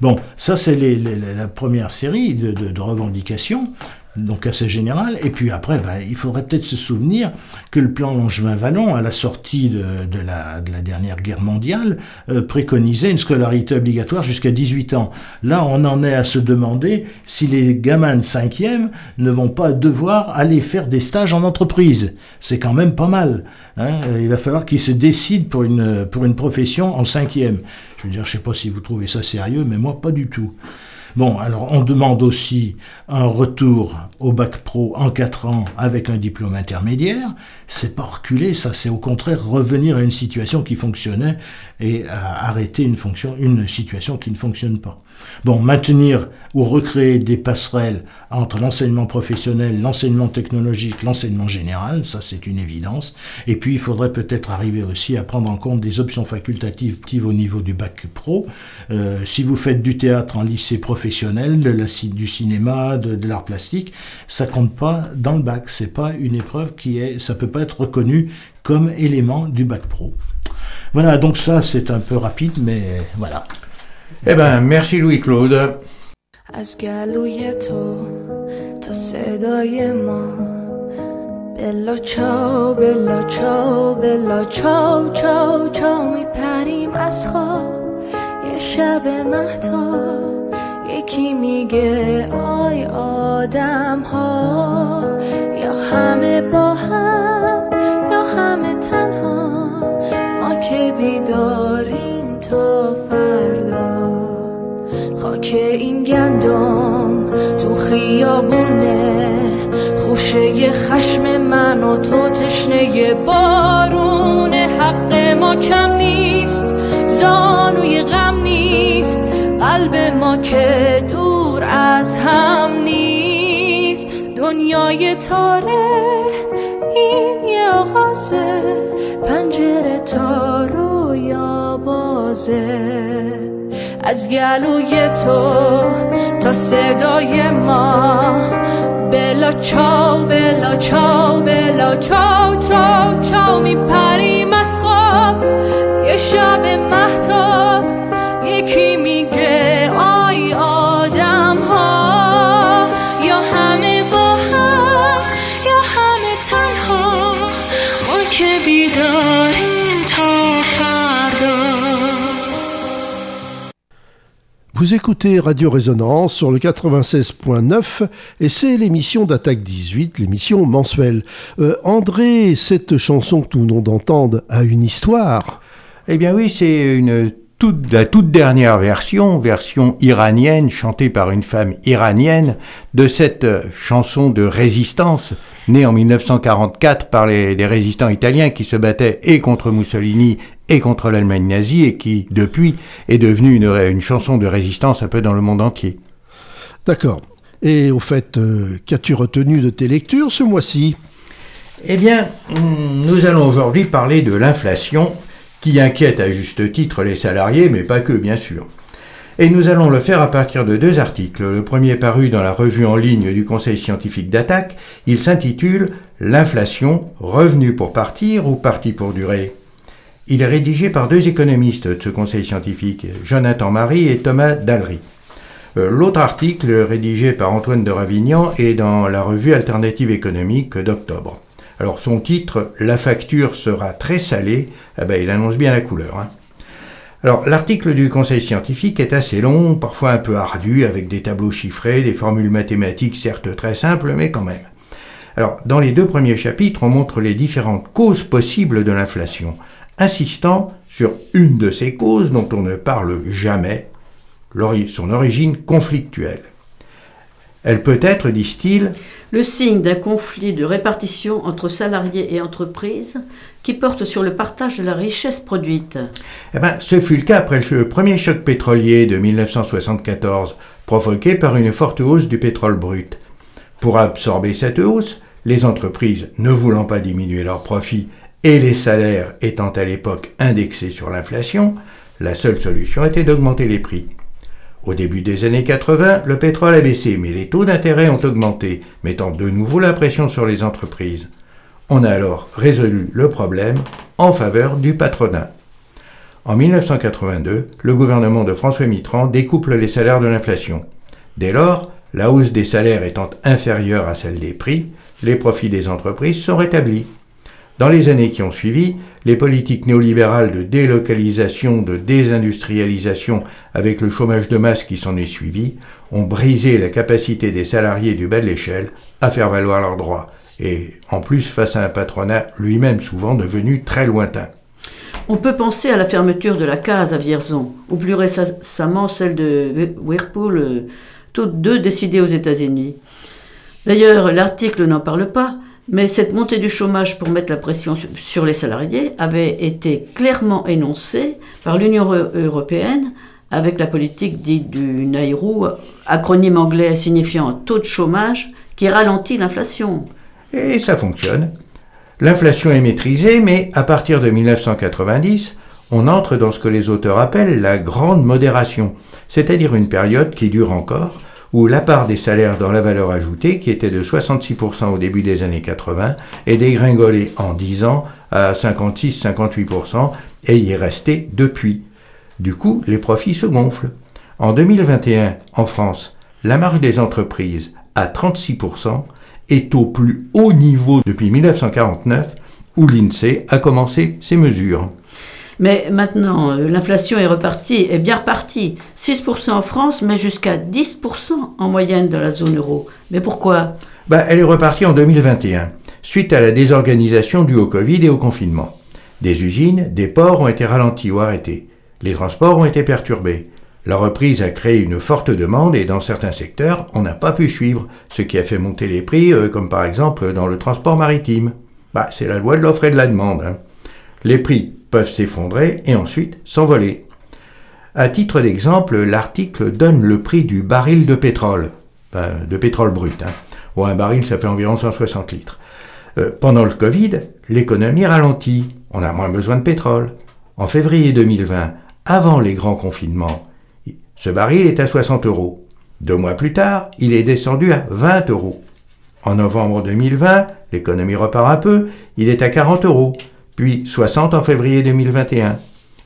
Bon, ça c'est la première série de revendications, donc assez générale. Et puis après, il faudrait peut-être se souvenir que le plan Langevin-Vallon, à la sortie de la dernière guerre mondiale, préconisait une scolarité obligatoire jusqu'à 18 ans. Là, on en est à se demander si les gamins de 5e ne vont pas devoir aller faire des stages en entreprise. C'est quand même pas mal. Hein, il va falloir qu'ils se décident pour une profession en 5e. Je veux dire, je sais pas si vous trouvez ça sérieux, mais moi, pas du tout. Bon, alors on demande aussi un retour au bac pro en 4 ans avec un diplôme intermédiaire. C'est pas reculer, ça, c'est au contraire revenir à une situation qui fonctionnait et à arrêter une situation qui ne fonctionne pas. Bon, maintenir ou recréer des passerelles entre l'enseignement professionnel, l'enseignement technologique, l'enseignement général, ça c'est une évidence. Et puis il faudrait peut-être arriver aussi à prendre en compte des options facultatives au niveau du bac pro. Si vous faites du théâtre en lycée professionnel, du cinéma, de l'art plastique, ça compte pas dans le bac. C'est pas une épreuve ça peut pas être reconnu comme élément du bac pro. Voilà, donc ça c'est un peu rapide, mais voilà. Eh ben, merci Louis-Claude. یکی میگه آی آدم ها یا همه با هم یا همه تنها ما که بیداریم تا فردا خاک این گندم تو خیابونه گوشه خشم من و تو تشنه بارون حق ما کم نیست، زانوی غم نیست، قلب ما که دور از هم نیست. دنیای تاره این یه آغازه، پنجره تا رویا بازه، از گلوی تو تا صدای ما بلا چاو بلا چاو بلا چاو چاو چاو میپریم از خواب. یه شب مهتاب یکی میگه آی آدم ها، یا همه با هم یا همه تنها، ما که بیداریم. Vous écoutez Radio Résonance sur le 96.9 et c'est l'émission d'Attac 18, l'émission mensuelle. André, cette chanson que nous venons d'entendre a une histoire. Eh bien oui, c'est la toute dernière version iranienne, chantée par une femme iranienne, de cette chanson de résistance, née en 1944 par les résistants italiens qui se battaient et contre Mussolini et contre l'Allemagne nazie, et qui, depuis, est devenue une chanson de résistance un peu dans le monde entier. D'accord. Et au fait, qu'as-tu retenu de tes lectures ce mois-ci ? Eh bien, nous allons aujourd'hui parler de l'inflation, qui inquiète à juste titre les salariés, mais pas que, bien sûr. Et nous allons le faire à partir de deux articles. Le premier paru dans la revue en ligne du Conseil scientifique d'Attac, il s'intitule « L'inflation, revenu pour partir ou parti pour durer ?» Il est rédigé par deux économistes de ce conseil scientifique, Jonathan Marie et Thomas Dallery. L'autre article, rédigé par Antoine de Ravignan, est dans la revue Alternative Économique d'octobre. Alors son titre, « La facture sera très salée », il annonce bien la couleur. Alors l'article du conseil scientifique est assez long, parfois un peu ardu, avec des tableaux chiffrés, des formules mathématiques certes très simples, mais quand même. Alors dans les deux premiers chapitres, on montre les différentes causes possibles de l'inflation, insistant sur une de ces causes dont on ne parle jamais, son origine conflictuelle. Elle peut être, disent-ils, le signe d'un conflit de répartition entre salariés et entreprises qui porte sur le partage de la richesse produite. Ce fut le cas après le premier choc pétrolier de 1974, provoqué par une forte hausse du pétrole brut. Pour absorber cette hausse, les entreprises, ne voulant pas diminuer leurs profits, et les salaires étant à l'époque indexés sur l'inflation, la seule solution était d'augmenter les prix. Au début des années 80, le pétrole a baissé, mais les taux d'intérêt ont augmenté, mettant de nouveau la pression sur les entreprises. On a alors résolu le problème en faveur du patronat. En 1982, le gouvernement de François Mitterrand découple les salaires de l'inflation. Dès lors, la hausse des salaires étant inférieure à celle des prix, les profits des entreprises sont rétablis. Dans les années qui ont suivi, les politiques néolibérales de délocalisation, de désindustrialisation, avec le chômage de masse qui s'en est suivi, ont brisé la capacité des salariés du bas de l'échelle à faire valoir leurs droits, et en plus face à un patronat lui-même souvent devenu très lointain. On peut penser à la fermeture de la case à Vierzon, ou plus récemment celle de Whirlpool, toutes deux décidées aux États-Unis. D'ailleurs, l'article n'en parle pas, mais cette montée du chômage pour mettre la pression sur les salariés avait été clairement énoncée par l'Union européenne avec la politique dite du Nairou, acronyme anglais signifiant taux de chômage, qui ralentit l'inflation. Et ça fonctionne. L'inflation est maîtrisée, mais à partir de 1990, on entre dans ce que les auteurs appellent la grande modération, c'est-à-dire une période qui dure encore, où la part des salaires dans la valeur ajoutée, qui était de 66% au début des années 80, est dégringolée en 10 ans à 56-58% et y est restée depuis. Du coup, les profits se gonflent. En 2021, en France, la marge des entreprises à 36% est au plus haut niveau depuis 1949, où l'INSEE a commencé ses mesures. Mais maintenant, l'inflation est bien repartie. 6% en France, mais jusqu'à 10% en moyenne dans la zone euro. Mais pourquoi ? Elle est repartie en 2021, suite à la désorganisation due au Covid et au confinement. Des usines, des ports ont été ralentis ou arrêtés. Les transports ont été perturbés. La reprise a créé une forte demande et dans certains secteurs, on n'a pas pu suivre, ce qui a fait monter les prix, comme par exemple dans le transport maritime. Bah, c'est la loi de l'offre et de la demande. Hein. Les prix peuvent s'effondrer et ensuite s'envoler. À titre d'exemple, l'article donne le prix du baril de pétrole, brut. Hein. Bon, un baril, ça fait environ 160 litres. Pendant le Covid, l'économie ralentit. On a moins besoin de pétrole. En février 2020, avant les grands confinements, ce baril est à 60 euros. 2 mois plus tard, il est descendu à 20 euros. En novembre 2020, l'économie repart un peu, il est à 40 euros, puis 60 en février 2021.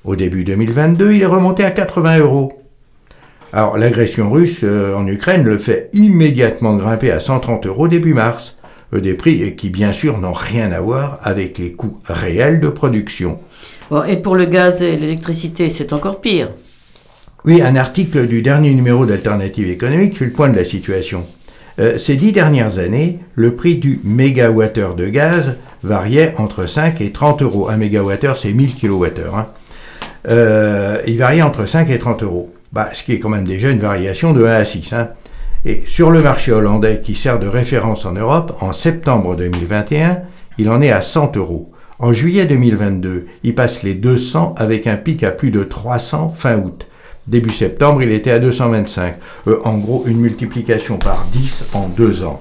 Au début 2022, il est remonté à 80 euros. Alors, l'agression russe en Ukraine le fait immédiatement grimper à 130 euros début mars. Des prix qui, bien sûr, n'ont rien à voir avec les coûts réels de production. Bon, et pour le gaz et l'électricité, c'est encore pire. Oui, un article du dernier numéro d'Alternative Économique fait le point de la situation. Ces 10 dernières années, le prix du mégawattheure de gaz variait entre 5 et 30 euros. Un mégawattheure, c'est 1000 kilowattheures. Hein. Il variait entre 5 et 30 euros, ce qui est quand même déjà une variation de 1 à 6. Hein. Et sur le marché hollandais qui sert de référence en Europe, en septembre 2021, il en est à 100 euros. En juillet 2022, il passe les 200 avec un pic à plus de 300 fin août. Début septembre, il était à 225. En gros, une multiplication par 10 en 2 ans.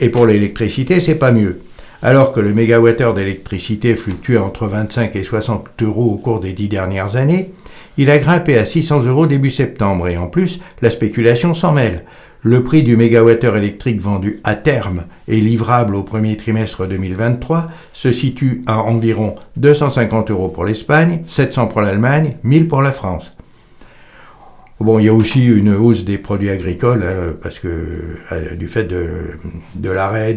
Et pour l'électricité, c'est pas mieux. Alors que le mégawattheure d'électricité fluctuait entre 25 et 60 euros au cours des 10 dernières années, il a grimpé à 600 euros début septembre. Et en plus, la spéculation s'en mêle. Le prix du mégawattheure électrique vendu à terme et livrable au premier trimestre 2023 se situe à environ 250 euros pour l'Espagne, 700 pour l'Allemagne, 1000 pour la France. Bon, il y a aussi une hausse des produits agricoles, parce que du fait de l'arrêt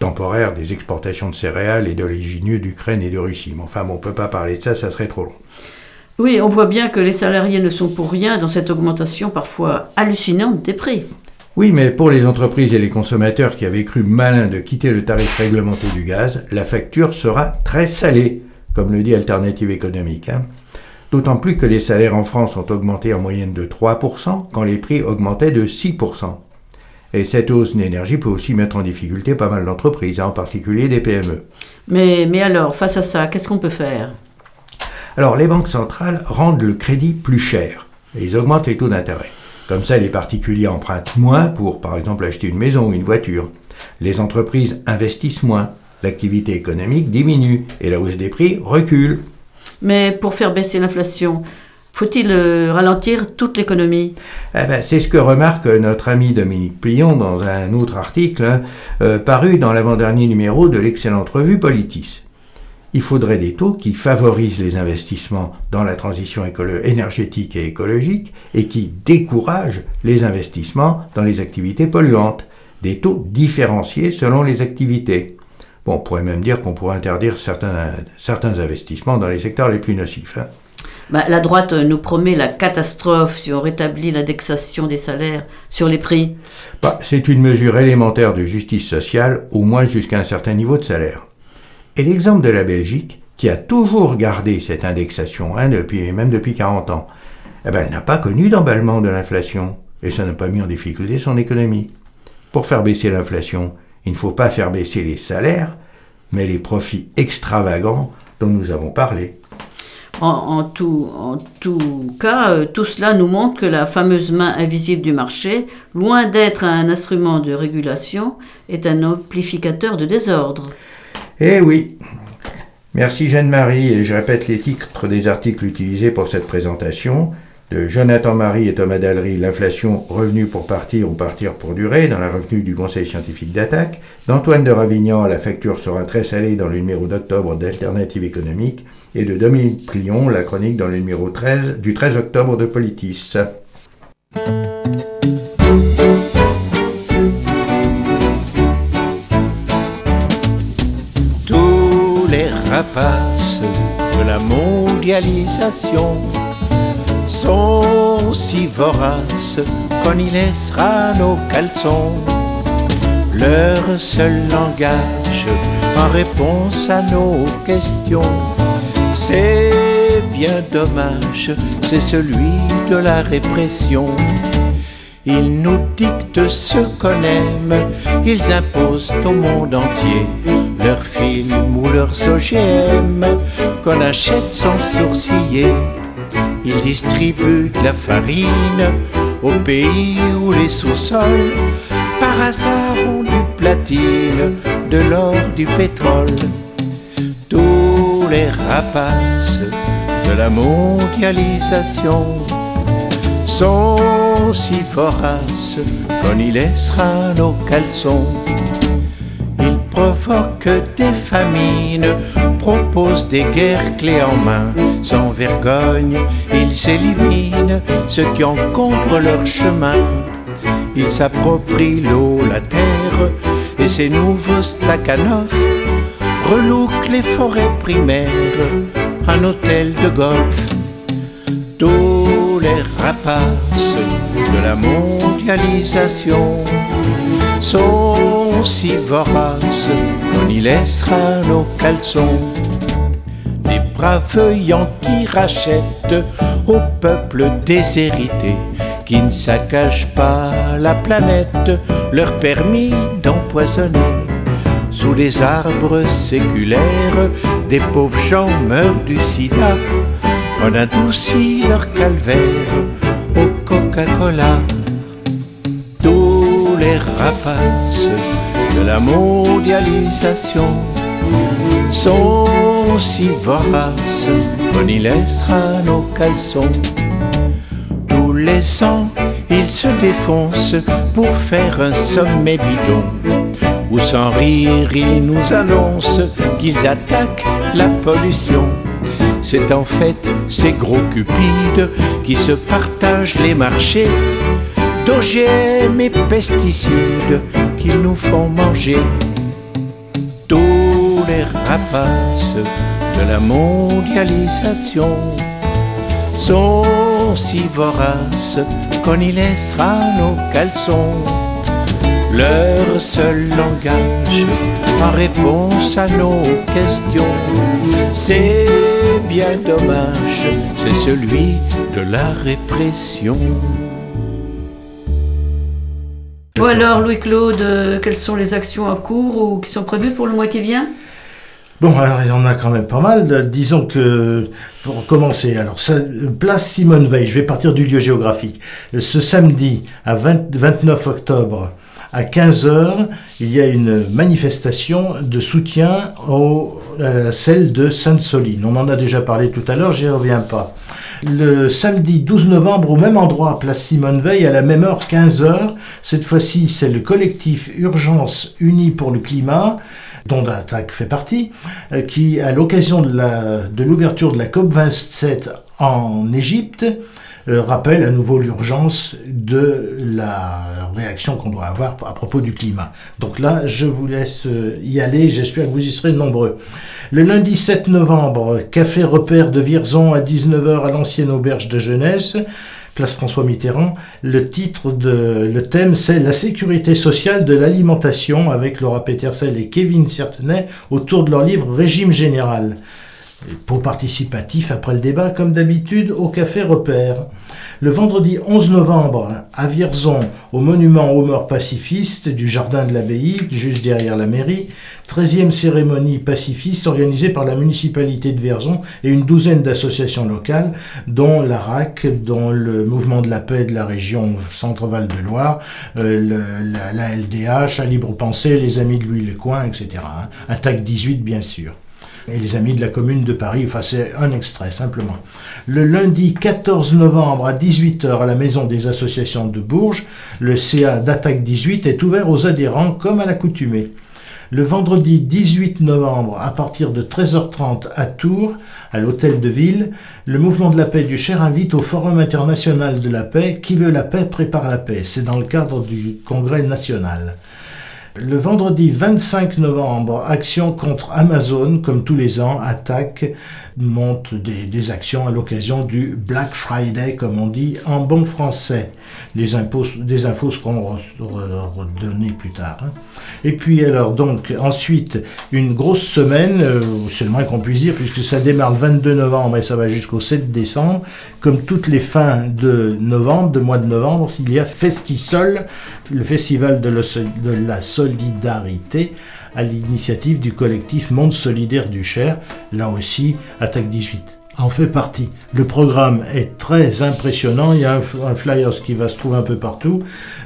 temporaire des exportations de céréales et de légumineuses d'Ukraine et de Russie. Mais enfin, bon, on ne peut pas parler de ça, ça serait trop long. Oui, on voit bien que les salariés ne sont pour rien dans cette augmentation parfois hallucinante des prix. Oui, mais pour les entreprises et les consommateurs qui avaient cru malin de quitter le tarif réglementé du gaz, la facture sera très salée, comme le dit Alternative Économique. Hein. D'autant plus que les salaires en France ont augmenté en moyenne de 3% quand les prix augmentaient de 6%. Et cette hausse d'énergie peut aussi mettre en difficulté pas mal d'entreprises, en particulier des PME. Mais alors, face à ça, qu'est-ce qu'on peut faire ? Alors, les banques centrales rendent le crédit plus cher et ils augmentent les taux d'intérêt. Comme ça, les particuliers empruntent moins pour, par exemple, acheter une maison ou une voiture. Les entreprises investissent moins, l'activité économique diminue et la hausse des prix recule. Mais pour faire baisser l'inflation, faut-il ralentir toute l'économie ? C'est ce que remarque notre ami Dominique Plion dans un autre article paru dans l'avant-dernier numéro de l'excellente revue Politis. Il faudrait des taux qui favorisent les investissements dans la transition énergétique et écologique et qui découragent les investissements dans les activités polluantes. Des taux différenciés selon les activités. Bon, on pourrait même dire qu'on pourrait interdire certains investissements dans les secteurs les plus nocifs. Hein. La droite nous promet la catastrophe si on rétablit l'indexation des salaires sur les prix. C'est une mesure élémentaire de justice sociale, au moins jusqu'à un certain niveau de salaire. Et l'exemple de la Belgique, qui a toujours gardé cette indexation, depuis 40 ans, elle n'a pas connu d'emballement de l'inflation, et ça n'a pas mis en difficulté son économie. Pour faire baisser l'inflation, il ne faut pas faire baisser les salaires, mais les profits extravagants dont nous avons parlé. En tout cas, tout cela nous montre que la fameuse main invisible du marché, loin d'être un instrument de régulation, est un amplificateur de désordre. Eh oui. Merci Jeanne-Marie, et je répète les titres des articles utilisés pour cette présentation. De Jonathan Marie et Thomas Dallery, l'inflation revenue pour partir ou partir pour durer, dans la revue du Conseil scientifique d'Attac. D'Antoine de Ravignan, la facture sera très salée dans le numéro d'octobre d'Alternative Économique. Et de Dominique Plion, la chronique dans le numéro 13 du 13 octobre de Politis. Tous les rapaces de la mondialisation sont si voraces qu'on y laissera nos caleçons. Leur seul langage en réponse à nos questions, c'est bien dommage, c'est celui de la répression. Ils nous dictent ce qu'on aime, ils imposent au monde entier leurs films ou leurs OGM qu'on achète sans sourciller. Ils distribuent de la farine au pays où les sous-sols par hasard ont du platine, de l'or, du pétrole. Tous les rapaces de la mondialisation sont si voraces qu'on y laissera nos caleçons. Ils provoquent des famines, proposent des guerres clés en main. Sans vergogne, ils éliminent ceux qui encombrent leur chemin. Ils s'approprient l'eau, la terre et ces nouveaux stakhanoffs relouquent les forêts primaires, un hôtel de golf. Tous les rapaces de la mondialisation sont si voraces qu'on y laissera nos caleçons. Les braves Yankees rachètent au peuple déshérité qui ne saccagent pas la planète leur permis d'empoisonner. Sous les arbres séculaires, des pauvres gens meurent du sida. On adoucit leur calvaire au Coca-Cola. Tous les rapaces de la mondialisation sont si voraces qu'on y laissera nos caleçons. Tous les ans, ils se défoncent pour faire un sommet bidon où sans rire, ils nous annoncent qu'ils attaquent la pollution. C'est en fait ces gros cupides qui se partagent les marchés d'OGM et pesticides qu'ils nous font manger. Tous les rapaces de la mondialisation sont si voraces qu'on y laissera nos caleçons. Leur seul langage en réponse à nos questions, c'est bien dommage, c'est celui de la répression. Bon alors Louis-Claude, quelles sont les actions à court ou qui sont prévues pour le mois qui vient ? Bon, alors il y en a quand même pas mal. Disons que, pour commencer, alors place Simone Veil, je vais partir du lieu géographique. Ce samedi, à 29 octobre, à 15h, il y a une manifestation de soutien à celle de Sainte-Soline. On en a déjà parlé tout à l'heure, j'y reviens pas. Le samedi 12 novembre, au même endroit, place Simone Veil, à la même heure, 15h. Cette fois-ci, c'est le collectif Urgence Unie pour le Climat, dont Attac fait partie, qui, à l'occasion de l'ouverture de la COP27 en Égypte, rappelle à nouveau l'urgence de la réaction qu'on doit avoir à propos du climat. Donc là, je vous laisse y aller, j'espère que vous y serez nombreux. Le lundi 7 novembre, Café Repère de Vierzon à 19h à l'ancienne auberge de jeunesse, place François Mitterrand. Le thème, c'est la sécurité sociale de l'alimentation avec Laura Petercel et Kevin Certenay autour de leur livre Régime Général. Pour participatif après le débat, comme d'habitude, au Café Repère. Le vendredi 11 novembre, à Vierzon, au monument aux morts pacifistes du jardin de l'abbaye, juste derrière la mairie, 13e cérémonie pacifiste organisée par la municipalité de Vierzon et une douzaine d'associations locales, dont l'ARAC, dont le Mouvement de la Paix de la région Centre-Val de Loire, la LDH, à Libre Pensée, les Amis de Louis-le-Coin, etc. Attac 18, bien sûr. Et les Amis de la Commune de Paris, enfin c'est un extrait simplement. Le lundi 14 novembre à 18h à la Maison des Associations de Bourges, le CA d'Attac 18 est ouvert aux adhérents comme à l'accoutumée. Le vendredi 18 novembre à partir de 13h30 à Tours, à l'Hôtel de Ville, le Mouvement de la Paix du Cher invite au Forum international de la paix. Qui veut la paix prépare la paix. C'est dans le cadre du Congrès national. Le vendredi 25 novembre, action contre Amazon, comme tous les ans, Attac montent des actions à l'occasion du Black Friday, comme on dit en bon français. Des infos seront redonnées plus tard. Hein. Et puis alors, donc, ensuite, une grosse semaine, c'est le moins qu'on puisse dire, puisque ça démarre le 22 novembre et ça va jusqu'au 7 décembre. Comme toutes les fins de mois de novembre, il y a Festisol, le festival de la solidarité, à l'initiative du collectif Monde solidaire du Cher, là aussi Attac 18. En fait partie. Le programme est très impressionnant. Il y a un flyer qui va se trouver un peu partout.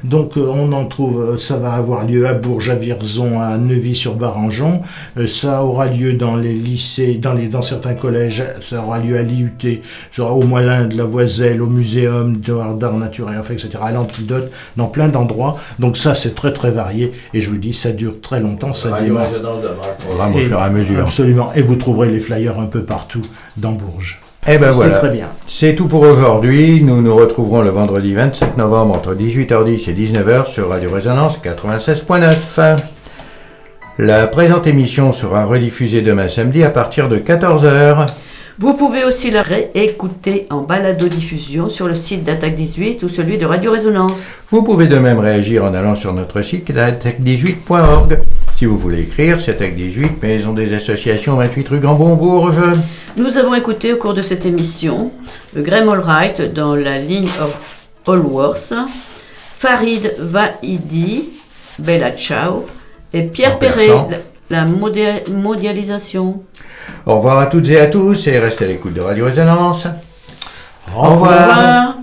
Donc on en trouve, ça va avoir lieu à Bourges, à Vierzon, à Neuvy-sur-Barangeon. Ça aura lieu dans les lycées, dans certains collèges. Ça aura lieu à l'IUT, ça aura au Moulin de la Voiselle, au Muséum d'art naturel, etc. À l'Antidote, dans plein d'endroits. Donc ça, c'est très très varié. Et je vous dis, ça dure très longtemps. Ça démarre. Au fur et à mesure. Absolument. Et vous trouverez les flyers un peu partout dans Bourges. Eh ben voilà, c'est très bien. C'est tout pour aujourd'hui. Nous nous retrouverons le vendredi 27 novembre entre 18h10 et 19h sur Radio Résonance 96.9. La présente émission sera rediffusée demain samedi à partir de 14h. Vous pouvez aussi la réécouter en balado-diffusion sur le site d'Attac 18 ou celui de Radio Résonance. Vous pouvez de même réagir en allant sur notre site attac18.org. Si vous voulez écrire, c'est Attac 18, Maison des Associations, 28 rue Grambon-Bourges. Nous avons écouté au cours de cette émission Graham Allwright dans la ligne Allworth, Farid Vahidi, Bella Ciao et Pierre Perret, la mondialisation. Au revoir à toutes et à tous et restez à l'écoute de Radio Résonance. Au revoir.